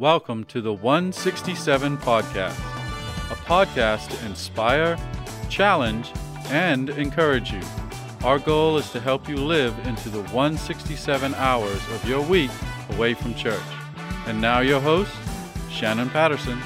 Welcome to the 167 Podcast, a podcast to inspire, challenge, and encourage you. Our goal is to help you live into the 167 hours of your week away from church. And now your host, Shannon Patterson.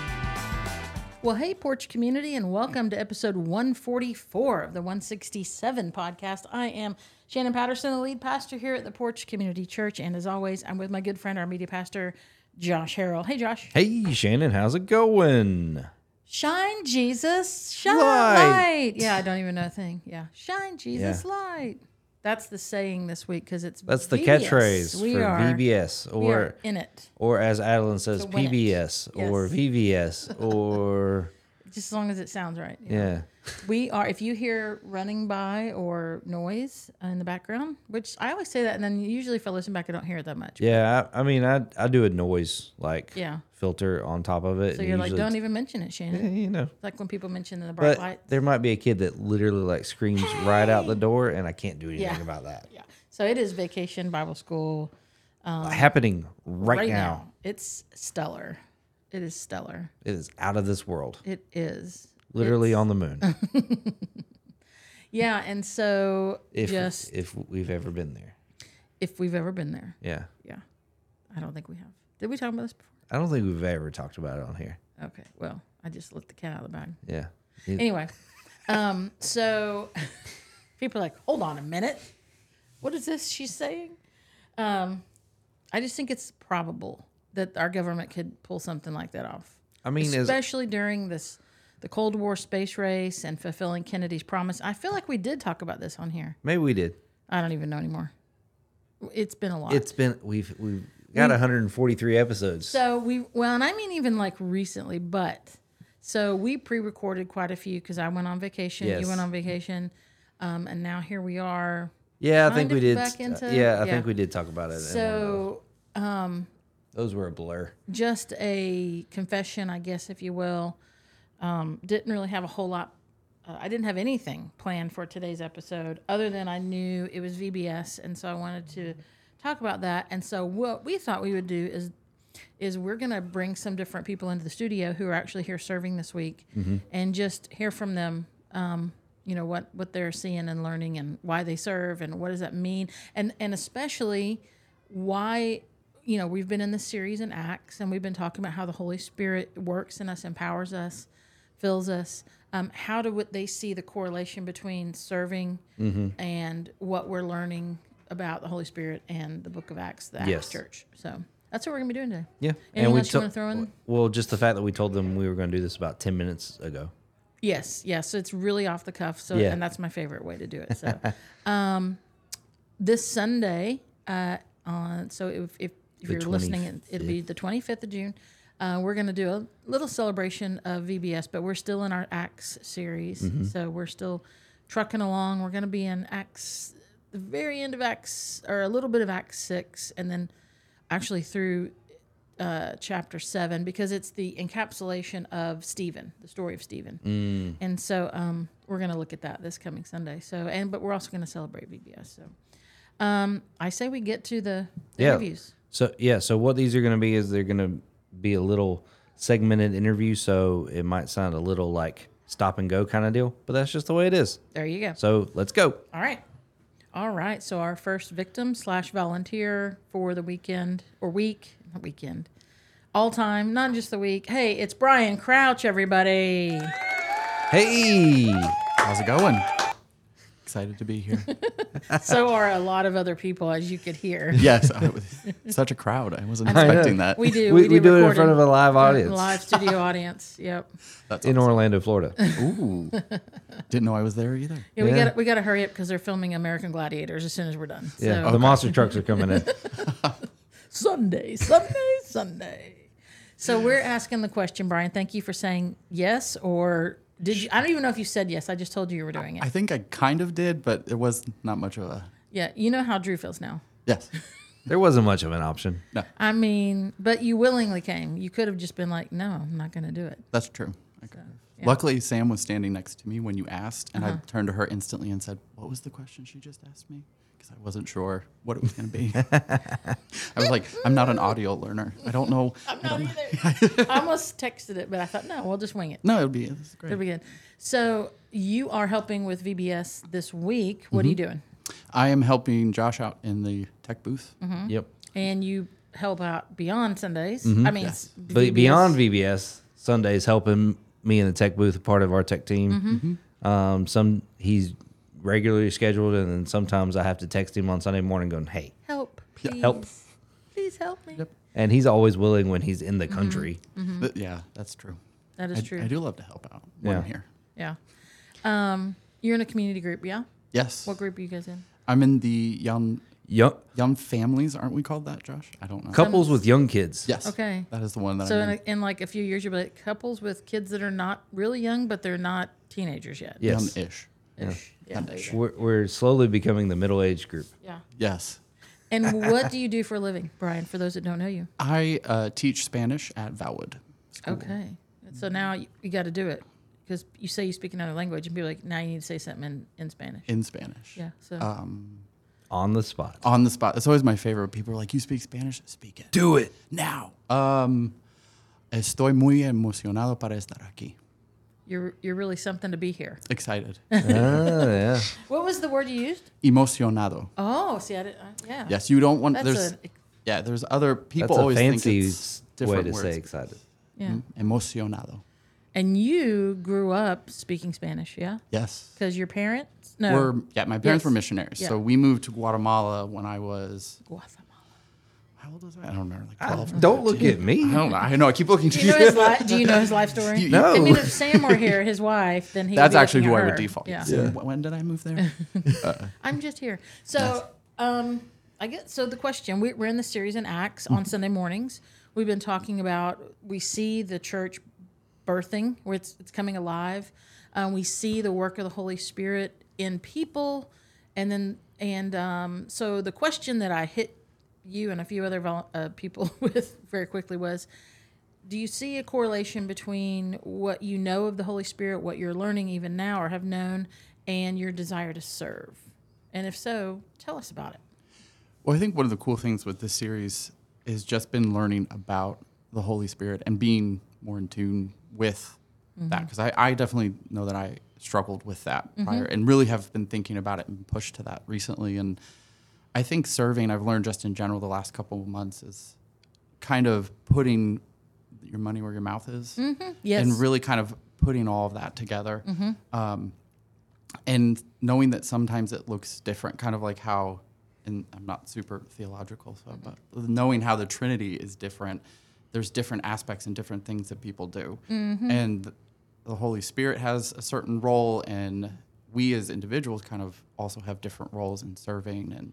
Well, hey, Porch Community, and welcome to episode 144 of the 167 Podcast. I am Shannon Patterson, the lead pastor here at the Porch Community Church. And as always, I'm with my good friend, our media pastor, Josh Harrell. Hey, Josh. Hey, Shannon. How's it going? Shine, Jesus. Shine light. Yeah, I don't even know a thing. Yeah. Shine, Jesus, light. That's the saying this week because it's that's VBS. The catchphrase for VBS. Or in it. Or as Adeline says, PBS or VVS or... Just as long as it sounds right. Yeah. We are, if you hear running by or noise in the background, which I always say that, and then usually if I listen back, I don't hear it that much. Yeah, I mean, I do a noise, like, filter on top of it. So you're like, don't even mention it, Shannon. You know. Like when people mention the bright light. There might be a kid that literally, like, screams right out the door, and I can't do anything about that. Yeah. So it is Vacation Bible School. Happening right now. It's stellar. It is stellar. It is out of this world. It is. Literally on the moon. And so if we've ever been there. If we've ever been there. Yeah. Yeah. I don't think we have. Did we talk about this before? I don't think we've ever talked about it on here. Okay. Well, I just let the cat out of the bag. Yeah. Anyway, so people are like, hold on a minute. What is this she's saying? I just think it's probable that our government could pull something like that off. I mean, especially during the Cold War space race and fulfilling Kennedy's promise. I feel like we did talk about this on here. Maybe we did. I don't even know anymore. It's been a lot. We've got 143 episodes. So and I mean even like recently, but so we pre-recorded quite a few because I went on vacation. Yes. You went on vacation, and now here we are. Yeah, I think we did. I think we did talk about it. So. Those were a blur. Just a confession, I guess, if you will. Didn't really have a whole lot. I didn't have anything planned for today's episode other than I knew it was VBS, and so I wanted to talk about that. And so what we thought we would do is we're going to bring some different people into the studio who are actually here serving this week and just hear from them, what they're seeing and learning and why they serve and what does that mean. And especially why... You know, we've been in this series in Acts, and we've been talking about how the Holy Spirit works in us, empowers us, fills us. How do they see the correlation between serving and what we're learning about the Holy Spirit and the book of Acts, the Acts Church? So that's what we're going to be doing today. Yeah. Anything else you want to throw in? Well, just the fact that we told them we were going to do this about 10 minutes ago. Yes, yes. So it's really off the cuff, and that's my favorite way to do it. So this Sunday, if you're listening, it'll be the 25th of June. We're going to do a little celebration of VBS, but we're still in our Acts series. So we're still trucking along. We're going to be in Acts, the very end of Acts, or a little bit of Acts 6, and then actually through chapter 7, because it's the encapsulation of Stephen, the story of Stephen. And so we're going to look at that this coming Sunday. But we're also going to celebrate VBS. So I say we get to the interviews. So what these are going to be is they're going to be a little segmented interview, so it might sound a little like stop and go kind of deal, but that's just the way it is. There you go. So let's go. All right. So our first victim / volunteer for the weekend or week, not weekend, all time, not just the week. Hey, it's Brian Crouch, everybody. Hey, how's it going? Excited to be here. So are a lot of other people, as you could hear. Yes, such a crowd. I wasn't expecting that. We do it in front of a live audience. Live studio audience, yep. That's in Orlando, Florida. Ooh, didn't know I was there either. Yeah, we got to hurry up because they're filming American Gladiators as soon as we're done. Yeah, so. The monster trucks are coming in. Sunday. So we're asking the question, Brian. Thank you for saying yes or. I don't even know if you said yes. I just told you were doing it. I think I kind of did, but it was not much of a... Yeah, you know how Drew feels now. Yes. There wasn't much of an option. No. I mean, but you willingly came. You could have just been like, no, I'm not going to do it. That's true. Okay. So, yeah. Luckily, Sam was standing next to me when you asked, and I turned to her instantly and said, what was the question she just asked me? because I wasn't sure what it was going to be. I was like, I'm not an audio learner. I don't know. I'm not either. I almost texted it, but I thought, no, we'll just wing it. No, it's great. It'll be good. So you are helping with VBS this week. What are you doing? I am helping Josh out in the tech booth. Mm-hmm. Yep. And you help out beyond Sundays. Mm-hmm. I mean, yes. VBS. Beyond VBS, Sundays helping me in the tech booth, part of our tech team. Mm-hmm. He's regularly scheduled, and then sometimes I have to text him on Sunday morning going, hey, help, please. Help. Please help me. Yep. And he's always willing when he's in the country. Mm-hmm. But yeah, that's true. That is true. I do love to help out when I'm here. Yeah. You're in a community group, yeah? Yes. What group are you guys in? I'm in the young families, aren't we called that, Josh? I don't know. Couples with young kids. Yes. Okay. That is the one that I'm in. So in like a few years, you'll be like couples with kids that are not really young, but they're not teenagers yet. Yes. Young-ish. Yeah. We're slowly becoming the middle-aged group. Yeah. Yes. And what do you do for a living, Brian, for those that don't know you? I teach Spanish at Valwood School. Okay. So now you got to do it. Because you say you speak another language, and people are like, now you need to say something in Spanish. In Spanish. Yeah. So on the spot. On the spot. That's always my favorite. People are like, you speak Spanish? Speak it. Do it. Now. Estoy muy emocionado para estar aquí. You're really something to be here. Excited. Yeah. What was the word you used? Emocionado. Oh, see, I didn't. Yeah. Yes, you don't want. There's other people that's always fancy think it's different way to words. Say excited. Yeah. Emocionado. And you grew up speaking Spanish, yeah? Yes. Because your parents? No. My parents were missionaries. Yeah. So we moved to Guatemala when I was... Guatemala. How old was I? I don't remember. Like 12 don't look at me. I don't know. I know. I keep looking to you. Do you know his life story? No. I mean, if Sam were here, his wife, then he That's actually who I would default. Yeah. Yeah. When did I move there? I'm just here. So, nice. I guess, so the question, we're in the series in Acts on Sunday mornings. We've been talking about, we see the church birthing, where it's coming alive. We see the work of the Holy Spirit in people, so the question that I hit you and a few other people with very quickly was, do you see a correlation between what you know of the Holy Spirit, what you're learning even now or have known, and your desire to serve? And if so, tell us about it. Well, I think one of the cool things with this series is just been learning about the Holy Spirit and being more in tune with that, because I definitely know that I struggled with that prior and really have been thinking about it and pushed to that recently. And I think serving, I've learned just in general the last couple of months, is kind of putting your money where your mouth is and really kind of putting all of that together and knowing that sometimes it looks different, kind of like how, and I'm not super theological, so, but knowing how the Trinity is different. There's different aspects and different things that people do. Mm-hmm. And the Holy Spirit has a certain role, and we as individuals kind of also have different roles in serving. And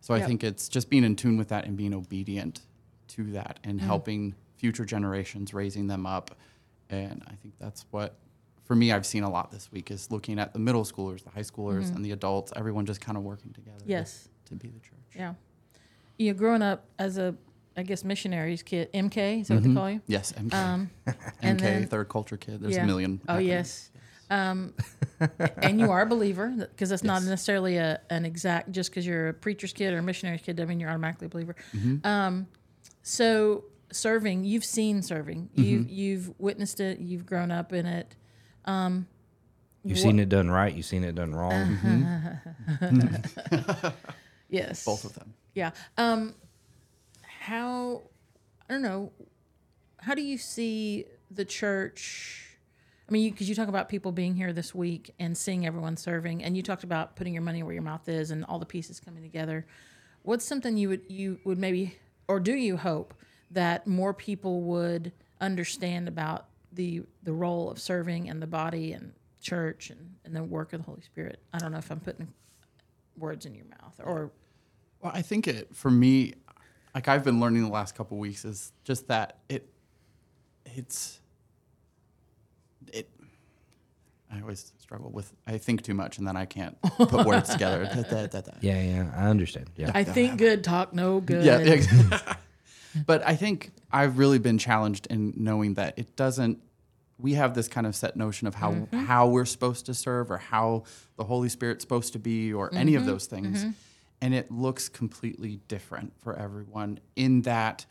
so I think it's just being in tune with that and being obedient to that and helping future generations, raising them up. And I think that's what, for me, I've seen a lot this week is looking at the middle schoolers, the high schoolers, and the adults, everyone just kind of working together to be the church. Yeah. You know, growing up as a, I guess, missionaries kid, MK, is that what they call you? Yes, MK. MK, then, third culture kid. There's a million. Oh, yes. And you are a believer, because that's not necessarily an exact, just because you're a preacher's kid or a missionary's kid, I mean, you're automatically a believer. Mm-hmm. So serving, you've seen serving. You've witnessed it. You've grown up in it. You've seen it done right. You've seen it done wrong. Yes. Both of them. Yeah. How do you see the church? I mean, because you talk about people being here this week and seeing everyone serving, and you talked about putting your money where your mouth is and all the pieces coming together. What's something you would maybe, or do you hope that more people would understand about the role of serving and the body and church and the work of the Holy Spirit? I don't know if I'm putting words in your mouth or. Well, I think for me, like I've been learning the last couple of weeks is just that I always struggle with, I think too much and then I can't put words together. Yeah, I understand. Yeah. I think good, talk no good. Yeah, exactly. But I think I've really been challenged in knowing that it doesn't, we have this kind of set notion of how we're supposed to serve or how the Holy Spirit's supposed to be or any of those things. And it looks completely different for everyone in that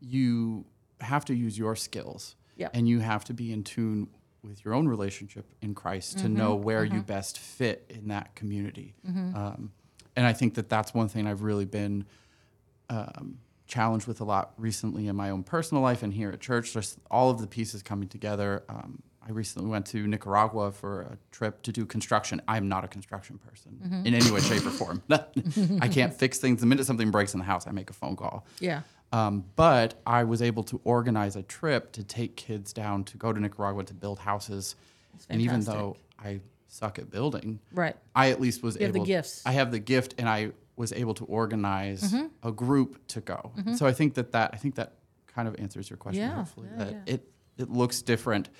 you have to use your skills and you have to be in tune with your own relationship in Christ to know where you best fit in that community. And I think that that's one thing I've really been challenged with a lot recently in my own personal life and here at church, just all of the pieces coming together. I recently went to Nicaragua for a trip to do construction. I'm not a construction person in any way, shape, or form. I can't fix things. The minute something breaks in the house, I make a phone call. But I was able to organize a trip to take kids down to go to Nicaragua to build houses. And even though I suck at building, I at least was able. I have the gift, and I was able to organize a group to go. So I think that kind of answers your question. Hopefully, it looks different,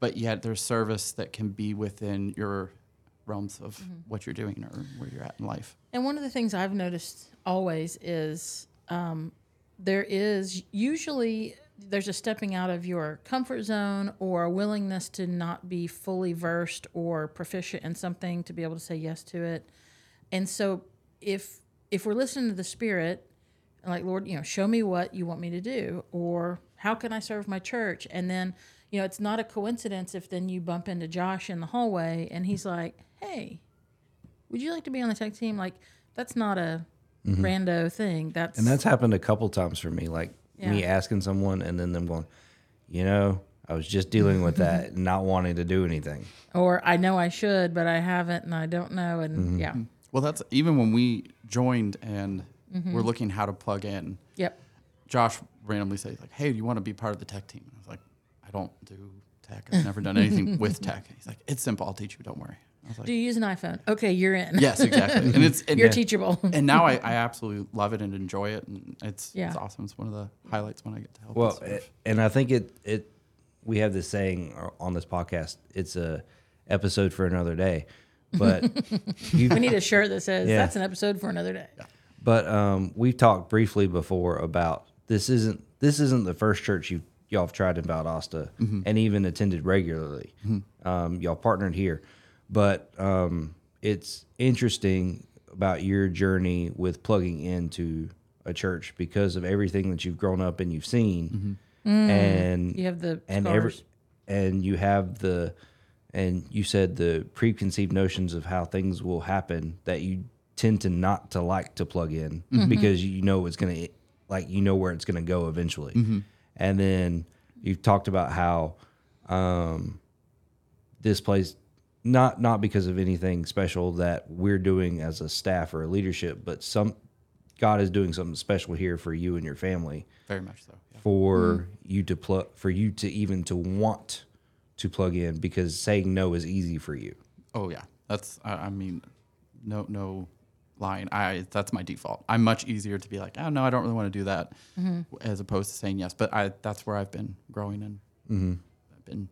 but yet there's service that can be within your realms of what you're doing or where you're at in life. And one of the things I've noticed always is there is usually there's a stepping out of your comfort zone or a willingness to not be fully versed or proficient in something to be able to say yes to it. And so if we're listening to the Spirit, like, Lord, you know, show me what you want me to do, or how can I serve my church? And then, you know, it's not a coincidence if then you bump into Josh in the hallway and he's like, hey, would you like to be on the tech team? Like, that's not a rando thing. That's happened a couple times for me, like me asking someone and then them going, you know, I was just dealing with that, not wanting to do anything. Or I know I should, but I haven't and I don't know. And well, that's even when we joined and we're looking how to plug in. Josh randomly says, like, hey, do you want to be part of the tech team? And I was like, don't do tech. I've never done anything with tech. He's like, it's simple. I'll teach you. Don't worry. I was like, do you use an iPhone? Okay, you're in. Yes, exactly. And you're teachable. And now I absolutely love it and enjoy it, and it's awesome. It's one of the highlights when I get to help. Well, and I think we have this saying on this podcast. It's a episode for another day, but we need a shirt that says that's an episode for another day. Yeah. But we've talked briefly before about this isn't the first church y'all have tried in Valdosta and even attended regularly. Y'all partnered here. But it's interesting about your journey with plugging into a church because of everything that you've grown up and you've seen. And you have the and you said the preconceived notions of how things will happen that you tend to not to like to plug in because you know it's going to, like, you know where it's going to go eventually. And then you've talked about how this place, not because of anything special that we're doing as a staff or a leadership, but God is doing something special here for you and your family. Very much so. Yeah. For you to for you to even to want to plug in, because saying no is easy for you. Oh yeah, that's I mean, no. Lying. That's my default. I'm much easier to be like, oh no, I don't really want to do that, as opposed to saying yes. But that's where I've been growing, and I've been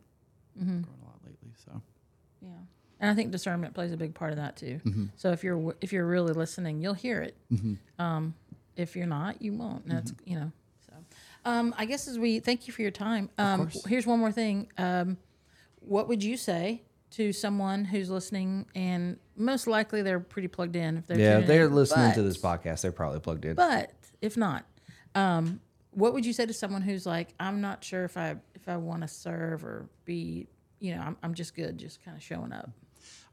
growing a lot lately. So yeah, and I think discernment plays a big part of that too. So if you're really listening, you'll hear it. If you're not, you won't. And that's you know. So I guess as we thank you for your time. Of course. Here's one more thing. What would you say to someone who's listening, and most likely they're pretty plugged in. If they're listening to this podcast, they're probably plugged in. But if not, what would you say to someone who's like, I'm not sure if I want to serve or be, you know, I'm just good, just kind of showing up.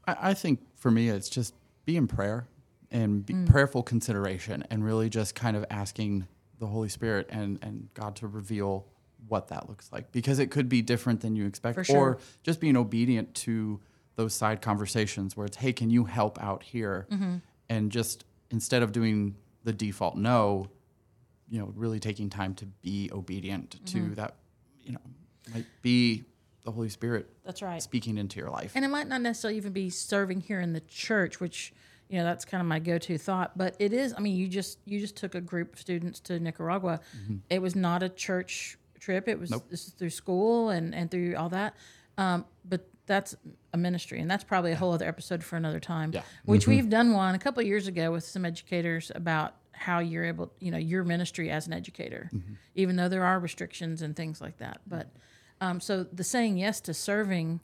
I think for me, it's just be in prayer and be prayerful consideration, and really just kind of asking the Holy Spirit and God to reveal what that looks like, because it could be different than you expect, or just being obedient to those side conversations where it's, hey, can you help out here? And just instead of doing the default no, you know, really taking time to be obedient to that, you know, might be the Holy Spirit. That's right. Speaking into your life. And it might not necessarily even be serving here in the church, which, you know, that's kind of my go-to thought, but it is, I mean, you just took a group of students to Nicaragua. It was not a church trip. It was This is through school and through all that. But that's a ministry, and that's probably a whole other episode for another time, which we've done one a couple of years ago with some educators about how you're able, you know, your ministry as an educator, even though there are restrictions and things like that. But so the saying yes to serving,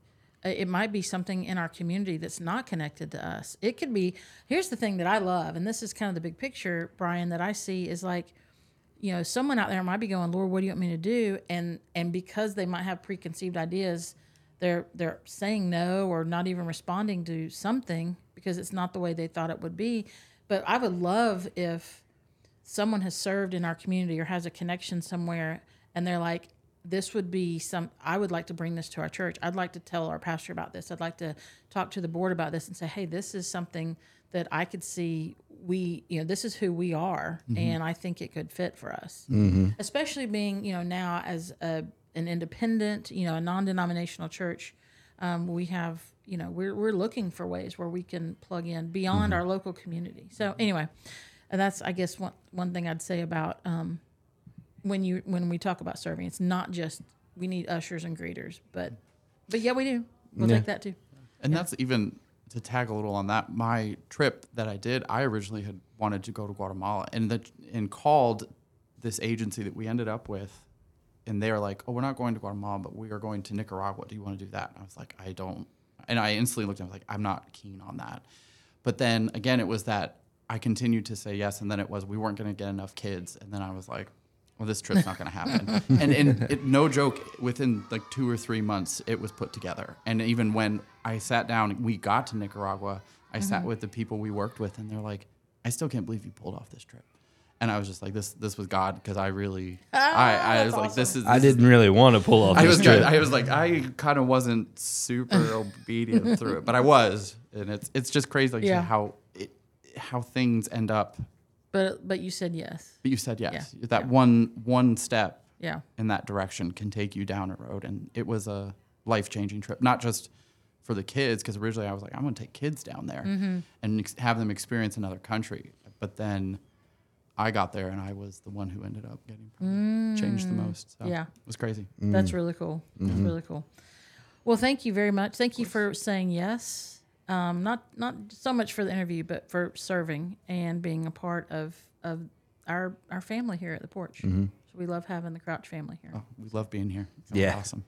It might be something in our community that's not connected to us. It could be, here's the thing that I love, and this is kind of the big picture, Brian, that I see is like, you know, someone out there might be going, Lord, what do you want me to do? And because they might have preconceived ideas, they're saying no or not even responding to something because it's not the way they thought it would be. But I would love if someone has served in our community or has a connection somewhere and they're like, this would be some, I would like to bring this to our church. I'd like to tell our pastor about this. I'd like to talk to the board about this and say, hey, this is something that I could see we, you know, this is who we are. Mm-hmm. And I think it could fit for us, mm-hmm. especially being, you know, now as an independent, you know, a non-denominational church, we have, you know, we're looking for ways where we can plug in beyond mm-hmm. our local community. So anyway, that's, I guess, one thing I'd say about, when we talk about serving, it's not just we need ushers and greeters, but yeah, we do. We'll take that too. And that's even to tag a little on that. My trip that I did, I originally had wanted to go to Guatemala and called this agency that we ended up with, and they were like, "Oh, we're not going to Guatemala, but we are going to Nicaragua. Do you want to do that?" And I was like, "I don't." And I instantly looked at them, I was like, "I'm not keen on that." But then again, it was that I continued to say yes, and then it was we weren't going to get enough kids, and then I was like, well, this trip's not going to happen. And it, no joke, within like 2 or 3 months, it was put together. And even when I sat down, we got to Nicaragua, I mm-hmm. sat with the people we worked with, and they're like, I still can't believe you pulled off this trip. And I was just like, this was God, because I really, I was awesome. Like, this is. I didn't really want to pull off this trip. I was like, I kind of wasn't super obedient through it, but I was. And it's just crazy like, how things end up. But you said yes. But you said yes. Yeah. That one step in that direction can take you down a road. And it was a life-changing trip, not just for the kids, because originally I was like, I'm going to take kids down there mm-hmm. and have them experience another country. But then I got there, and I was the one who ended up getting changed the most. So it was crazy. Mm. That's really cool. Mm-hmm. That's really cool. Well, thank you very much. Thank you for saying yes. Not so much for the interview, but for serving and being a part of our family here at the Porch. Mm-hmm. So we love having the Crouch family here. Oh, we love being here. That was awesome.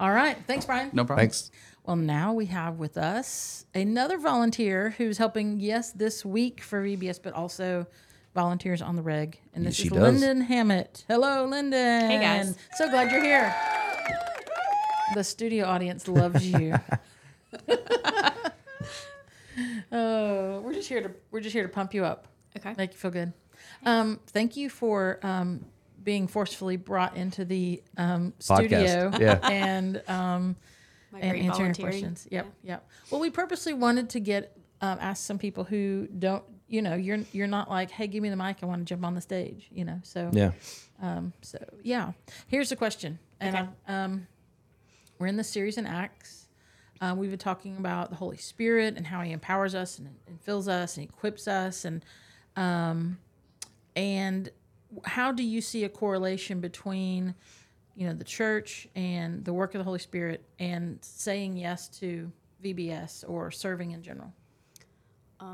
All right. Thanks, Brian. No problem. Thanks. Well, now we have with us another volunteer who's helping, this week for VBS, but also volunteers on the reg. And this is Lyndon Hammett. Hello, Lyndon. Hey, guys. So glad you're here. The studio audience loves you. Oh, we're just here to pump you up. Okay. Make you feel good. Thank you for being forcefully brought into the studio and answering questions. Yep. Well, we purposely wanted to get ask some people who don't, you know, you're not like, hey, give me the mic, I want to jump on the stage, you know. So here's the question. And we're in the series in Acts. We've been talking about the Holy Spirit and how He empowers us and fills us and equips us, and how do you see a correlation between, you know, the church and the work of the Holy Spirit and saying yes to VBS or serving in general? I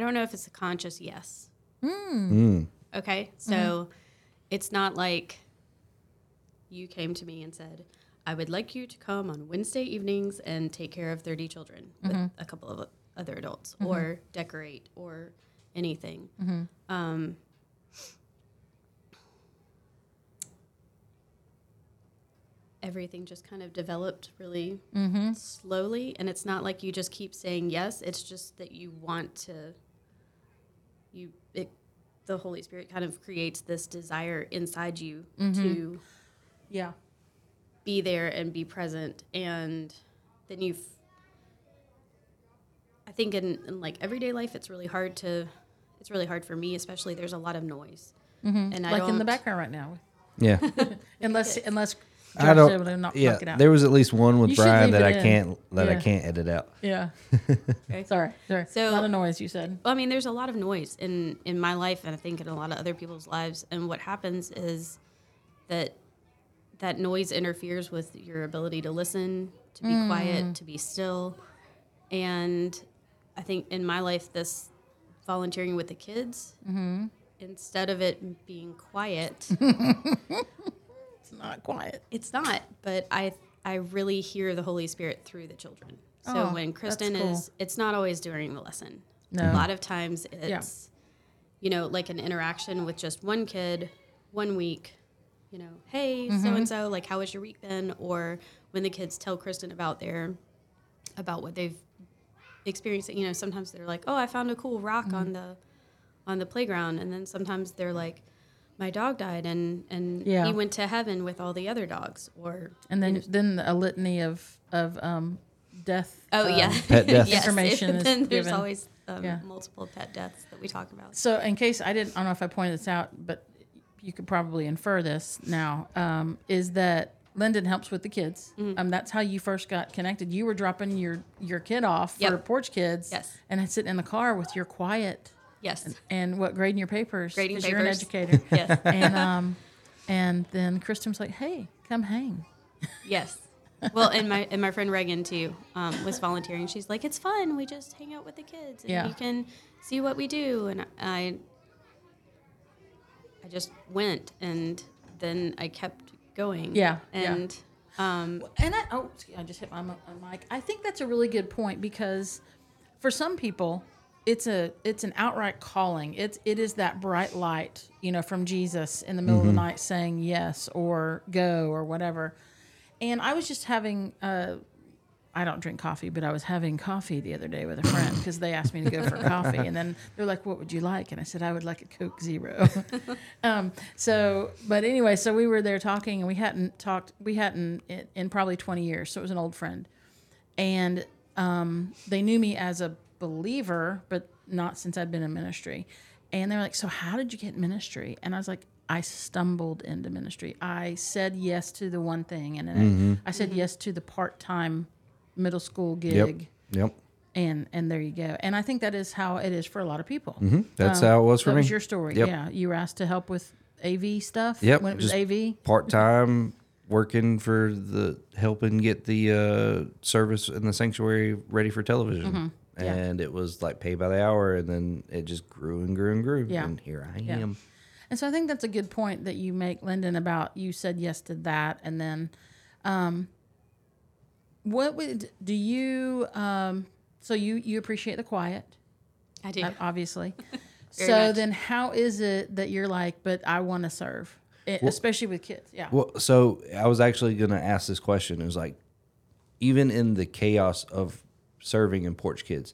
don't know if it's a conscious yes. Okay, so it's not like you came to me and said, I would like you to come on Wednesday evenings and take care of 30 children mm-hmm. with a couple of other adults mm-hmm. or decorate or anything. Mm-hmm. Everything just kind of developed really mm-hmm. slowly. And it's not like you just keep saying yes. It's just that you want to, the Holy Spirit kind of creates this desire inside you mm-hmm. to... Yeah. Be there and be present. And then I think in like everyday life, it's really hard for me, especially there's a lot of noise. Mm-hmm. And like in the background right now. Yeah. unless Josh is able to not knock it out. There was at least one with Brian that I can't edit out. Yeah. Okay. Sorry. So, a lot of noise, you said. Well, I mean, there's a lot of noise in my life, and I think in a lot of other people's lives. And what happens is that noise interferes with your ability to listen, to be quiet, to be still. And I think in my life, this volunteering with the kids, mm-hmm. instead of it being quiet, not quiet. It's not, but I really hear the Holy Spirit through the children. So when Kristen is, it's not always during the lesson. No. A lot of times it's, you know, like an interaction with just one kid, 1 week, you know, hey, mm-hmm. so-and-so, like, how has your week been? Or when the kids tell Kristen about about what they've experienced, you know, sometimes they're like, oh, I found a cool rock mm-hmm. on the playground. And then sometimes they're like, my dog died and he went to heaven with all the other dogs. And then a litany of death. Pet death information is given. There's always multiple pet deaths that we talk about. So in case I don't know if I pointed this out, but you could probably infer this now, is that Lyndon helps with the kids. Mm-hmm. That's how you first got connected. You were dropping your kid off for Porch Kids. Yes. And I'd sit in the car with your quiet. Yes. And what, grading your papers? Grading papers. Because you're an educator. Yes. And then Kristen was like, hey, come hang. Yes. Well, and my friend Reagan, too, was volunteering. She's like, it's fun. We just hang out with the kids. And you can see what we do. And I just went, and then I kept going. Yeah. And I just hit my mic. I think that's a really good point, because for some people, it's an outright calling. It is that bright light, you know, from Jesus in the middle mm-hmm. of the night saying yes or go or whatever. And I was just having I don't drink coffee, but I was having coffee the other day with a friend because they asked me to go for coffee, and then they're like, "What would you like?" And I said, "I would like a Coke Zero." But anyway, so we were there talking, and we hadn't in probably 20 years. So it was an old friend, and they knew me as a believer, but not since I'd been in ministry. And they're like, so how did you get ministry? And I was like, I stumbled into ministry. I said yes to the one thing, and then mm-hmm. I said mm-hmm. yes to the part-time middle school gig. Yep. And there you go. And I think that is how it is for a lot of people. Mm-hmm. That's how it was for me. That was your story. Yep. Yeah. You were asked to help with AV stuff when it was AV. Part-time working for helping get the service in the sanctuary ready for television. Mm-hmm. Yeah. And it was like pay by the hour, and then it just grew and grew and grew. Yeah. And here I am. And so I think that's a good point that you make, Lyndon, about you said yes to that. And then so you appreciate the quiet. I do. Obviously. So much. Then how is it that you're like, but I want to serve, especially with kids? Yeah. Well, so I was actually going to ask this question. It was like, even in the chaos of serving in Porch Kids,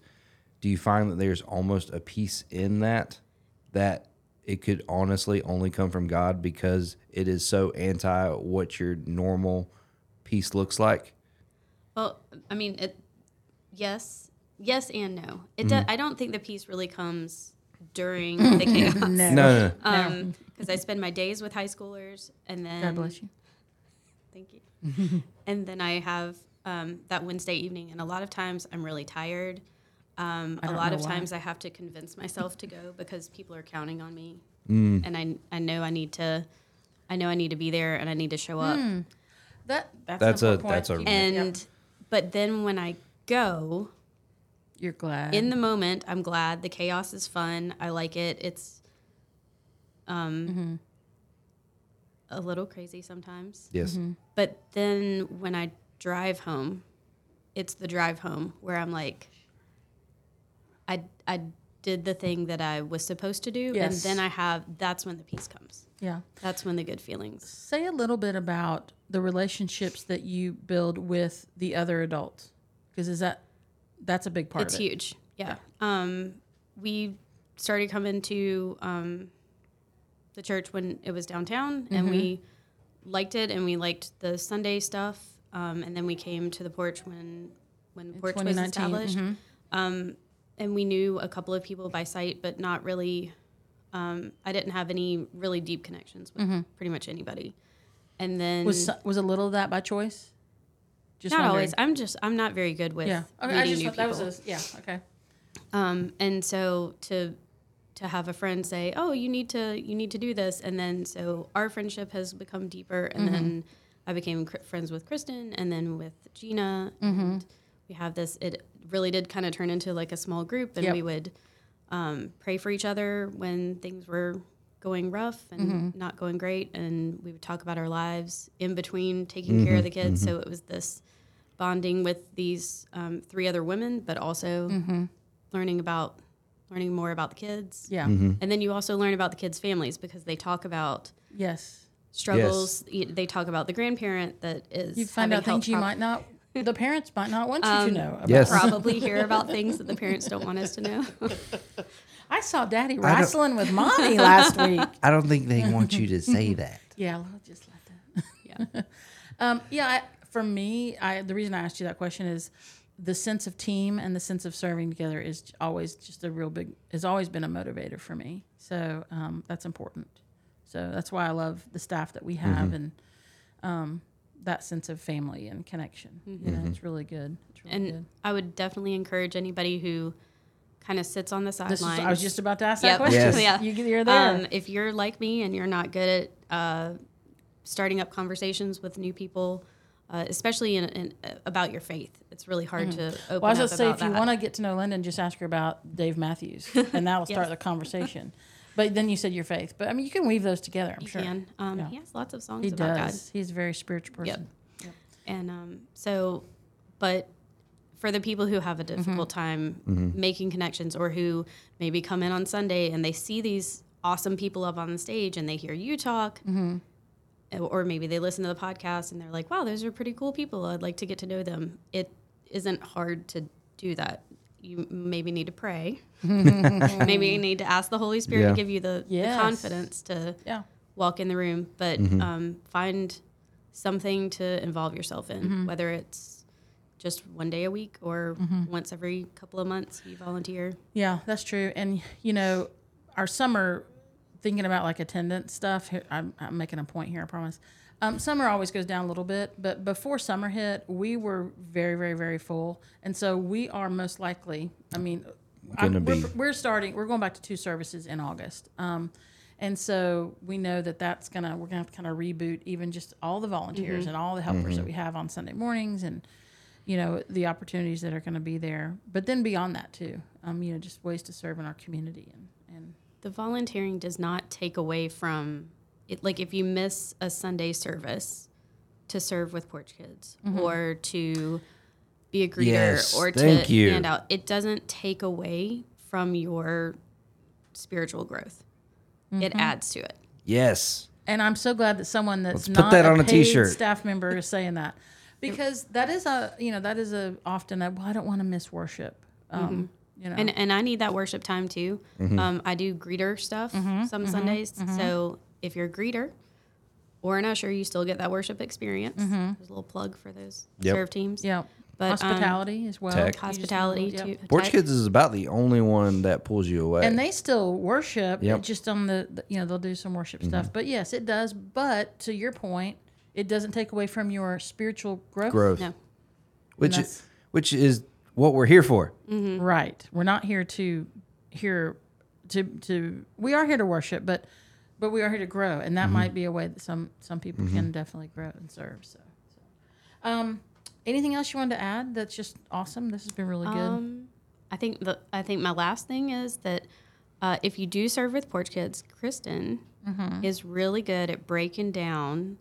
do you find that there's almost a peace in that it could honestly only come from God, because it is so anti what your normal peace looks like? Well, I mean, yes and no. It mm-hmm. I don't think the peace really comes during the chaos. No. Because I spend my days with high schoolers, and then God bless you. Thank you. And then I have that Wednesday evening, and a lot of times I'm really tired. A lot of times I have to convince myself to go because people are counting on me, and I know I need to be there, and I need to show up. That's a point. But then when I go, you're glad in the moment. I'm glad. The chaos is fun. I like it. It's a little crazy sometimes. Yes, mm-hmm. But then when I drive home, it's the drive home where I'm like, I did the thing that I was supposed to do, yes. And then that's when the peace comes. Yeah. That's when the good feelings. Say a little bit about the relationships that you build with the other adults, because that's a big part of it. It's huge, yeah. We started coming to the church when it was downtown, mm-hmm. and we liked it, and we liked the Sunday stuff. And then we came to the Porch when the Porch was established. Mm-hmm. And we knew a couple of people by sight, but not really, I didn't have any really deep connections with mm-hmm. pretty much anybody. And then... Was a little of that by choice? Just not wondering. Always. I'm not very good with meeting new people. And so to have a friend say, oh, you need to do this. And then, so our friendship has become deeper. And mm-hmm. then... I became friends with Kristen, and then with Gina, mm-hmm. and we have this, it really did kind of turn into like a small group, and we would pray for each other when things were going rough and not going great, and we would talk about our lives in between taking care of the kids. So it was this bonding with these three other women, but also learning more about the kids. Yeah. And then you also learn about the kids' families because they talk about struggles. Yes. They talk about the grandparent that is you find out things you might not. The parents might not want you to know about. Yes. Probably hear about things that the parents don't want us to know. I saw Daddy wrestling with Mommy last week. I don't think they want you to say that. Yeah, I'll just let that. Yeah. For me, the reason I asked you that question is the sense of team and the sense of serving together is always just a real big, has always been a motivator for me. So that's important. So that's why I love the staff that we have and that sense of family and connection. It's really good. I would definitely encourage anybody who kind of sits on the sidelines. I was just about to ask that question. Yes. Yeah. You're there. If you're like me and you're not good at starting up conversations with new people, especially in about your faith, it's really hard to open up about that. Well, I was going to say, if you want to get to know Lyndon, just ask her about Dave Matthews, and that will start the conversation. But then you said your faith. But, I mean, you can weave those together, I'm sure. You can. He has lots of songs about God. He's a very spiritual person. Yep. And but for the people who have a difficult time making connections or who maybe come in on Sunday and they see these awesome people up on the stage and they hear you talk, or maybe they listen to the podcast and they're like, wow, those are pretty cool people. I'd like to get to know them. It isn't hard to do that. You maybe need to pray. Maybe you need to ask the Holy Spirit to give you the confidence to walk in the room. But find something to involve yourself in, whether it's just one day a week or once every couple of months you volunteer. Yeah, that's true. And, you know, our summer, thinking about like attendance stuff, I'm making a point here, I promise. Summer always goes down a little bit, but before summer hit, we were very, very, very full. And so we are most likely, we're going back to 2 services in August. And so we know we're going to have to kind of reboot even just all the volunteers and all the helpers that we have on Sunday mornings and, you know, the opportunities that are going to be there. But then beyond that too, just ways to serve in our community. And the volunteering does not take away from it, like if you miss a Sunday service to serve with Porch Kids or to be a greeter or to hand out, it doesn't take away from your spiritual growth. It adds to it. Yes. And I'm so glad that someone that's not a paid staff member is saying that, because that is often I don't want to miss worship. You know. And I need that worship time too. I do greeter stuff some Sundays, so if you're a greeter or an usher, you still get that worship experience. There's a little plug for those serve teams. Yeah, but hospitality as well. Hospitality too. Porch Kids is about the only one that pulls you away, and they still worship. Just on the they'll do some worship stuff. But yes, it does. But to your point, it doesn't take away from your spiritual growth. No. Which is what we're here for. Right. We're not here to we are here to worship, but we are here to grow, and that might be a way that some people can definitely grow and serve. So. Anything else you wanted to add that's just awesome? This has been really good. I think my last thing is that if you do serve with Porch Kids, Kristen is really good at breaking down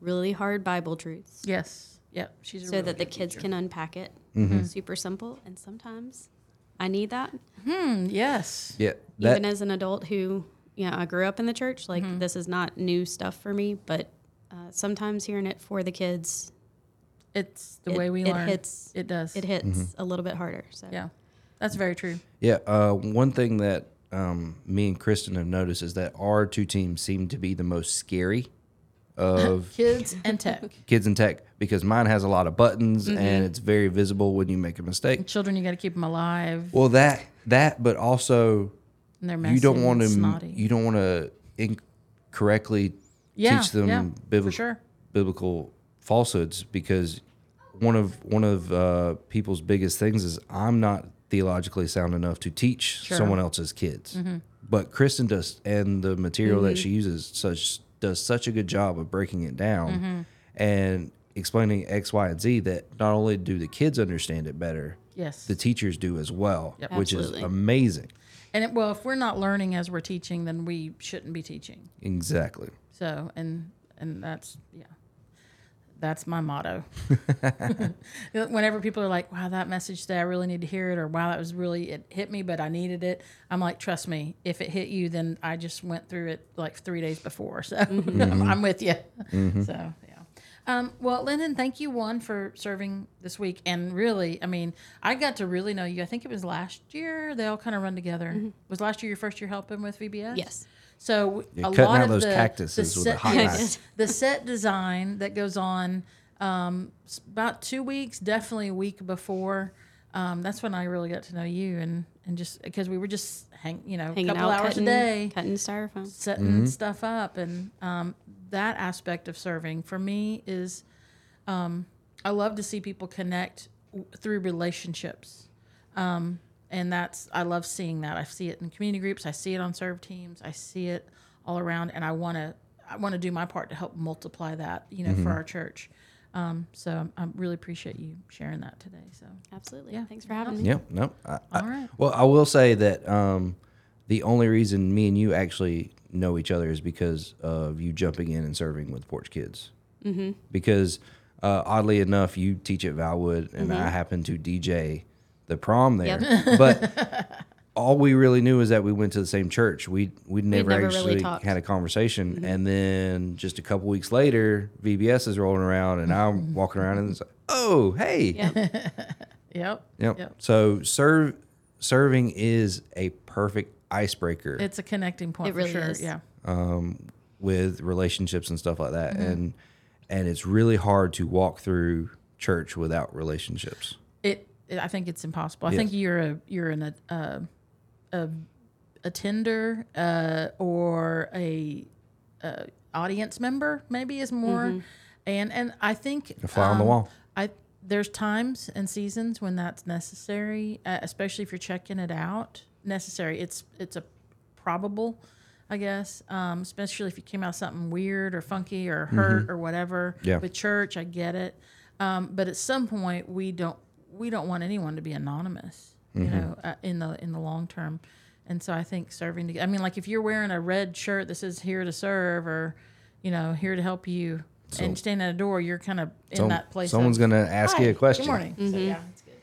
really hard Bible truths. Yes. Yep. She's so really that the kids can unpack it. Super simple, and sometimes I need that. Yes. Yeah. Even as an adult who... Yeah, I grew up in the church. Like, this is not new stuff for me, but sometimes hearing it for the kids, it's the way we learn. It hits a little bit harder. So yeah, that's very true. Yeah, one thing that me and Kristen have noticed is that our 2 teams seem to be the most scary of kids and tech. Kids and tech, because mine has a lot of buttons and it's very visible when you make a mistake. And children, you got to keep them alive. Well, that, but also. You don't want to. You don't want to incorrectly teach them biblical falsehoods, because one of people's biggest things is I'm not theologically sound enough to teach someone else's kids, but Kristen does, and the material that she uses does such a good job of breaking it down and explaining X, Y, and Z that not only do the kids understand it better, the teachers do as well, which is amazing. And it, well, if we're not learning as we're teaching, then we shouldn't be teaching. Exactly. So, and that's, yeah, that's my motto. Whenever people are like, wow, that message today, I really need to hear it, or wow, that was really, it hit me, but I needed it. I'm like, trust me, if it hit you, then I just went through it like 3 days before. So I'm with you. Mm-hmm. So, yeah. Well, Lyndon, thank you, one, for serving this week. And really, I mean, I got to really know you. I think it was last year. They all kind of run together. Mm-hmm. Was last year your first year helping with VBS? Yes. So you're a lot out of those cactuses with a hot knife. The set design that goes on about 2 weeks, definitely a week before. That's when I really got to know you, and just because we were just hanging a couple out, hours a day, cutting styrofoam, setting stuff up, and that aspect of serving for me is I love to see people connect through relationships, and that's I love seeing that. I see it in community groups, I see it on serve teams, I see it all around, and I want to do my part to help multiply that, for our church. So I really appreciate you sharing that today. So absolutely, yeah. Thanks for having me. Yeah, no. All right. Well, I will say that the only reason me and you actually know each other is because of you jumping in and serving with Porch Kids. Mm-hmm. Because oddly enough, you teach at Valwood, and I happen to DJ the prom there. Yep. But all we really knew is that we went to the same church. We'd never actually really had a conversation. Mm-hmm. And then just a couple weeks later, VBS is rolling around, and I'm walking around, and it's like, oh, hey. Yep. So serving is a perfect icebreaker. It's a connecting point. It really is. Yeah. With relationships and stuff like that. Mm-hmm. And it's really hard to walk through church without relationships. I think it's impossible. I think you're an attender or a audience member maybe is more, and I think a fly on the wall. There's times and seasons when that's necessary, especially if you're checking it out. Necessary. It's a probable, I guess. Especially if you came out with something weird or funky or hurt or whatever with church. I get it, but at some point we don't want anyone to be anonymous, in the long term. And so I think serving together, I mean, like if you're wearing a red shirt that says here to serve or, here to help you and stand at a door, you're kind of in that place. Someone's going to ask you a question. Good morning. Mm-hmm. So, yeah, it's good.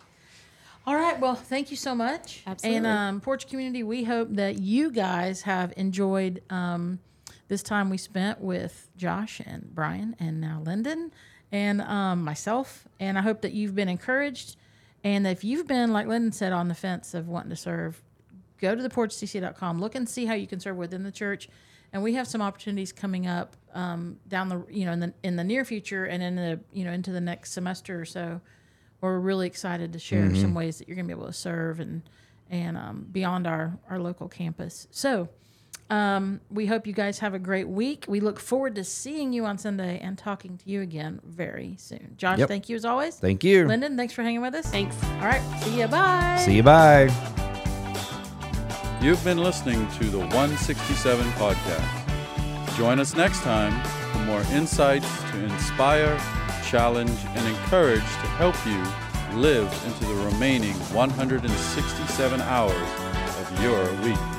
All right. Well, thank you so much. Absolutely. And Porch Community, we hope that you guys have enjoyed this time we spent with Josh and Brian and now Lyndon and myself. And I hope that you've been encouraged. And if you've been, like Lyndon said, on the fence of wanting to serve, go to theporchcc.com. Look and see how you can serve within the church. And we have some opportunities coming up down the, in the near future and in the, into the next semester or so. We're really excited to share some ways that you're going to be able to serve and beyond our local campus. So we hope you guys have a great week. We look forward to seeing you on Sunday and talking to you again very soon. Josh, thank you as always. Thank you. Lyndon, thanks for hanging with us. Thanks. All right. See you. Bye. See you. Bye. You've been listening to the 167 Podcast. Join us next time for more insights to inspire, challenge, and encourage to help you live into the remaining 167 hours of your week.